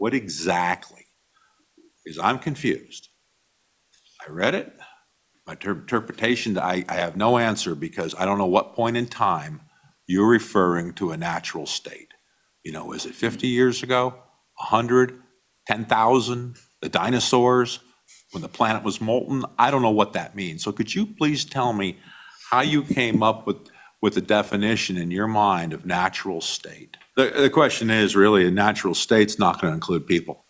What exactly? Because I'm confused. I read it. My interpretation, I have no answer because I don't know what point in time you're referring to a natural state. You know, is it 50 years ago, 100, 10,000, the dinosaurs, when the planet was molten? I don't know what that means. So could you please tell me how you came up with the definition in your mind of natural state? The question is really a natural state's not going to include people.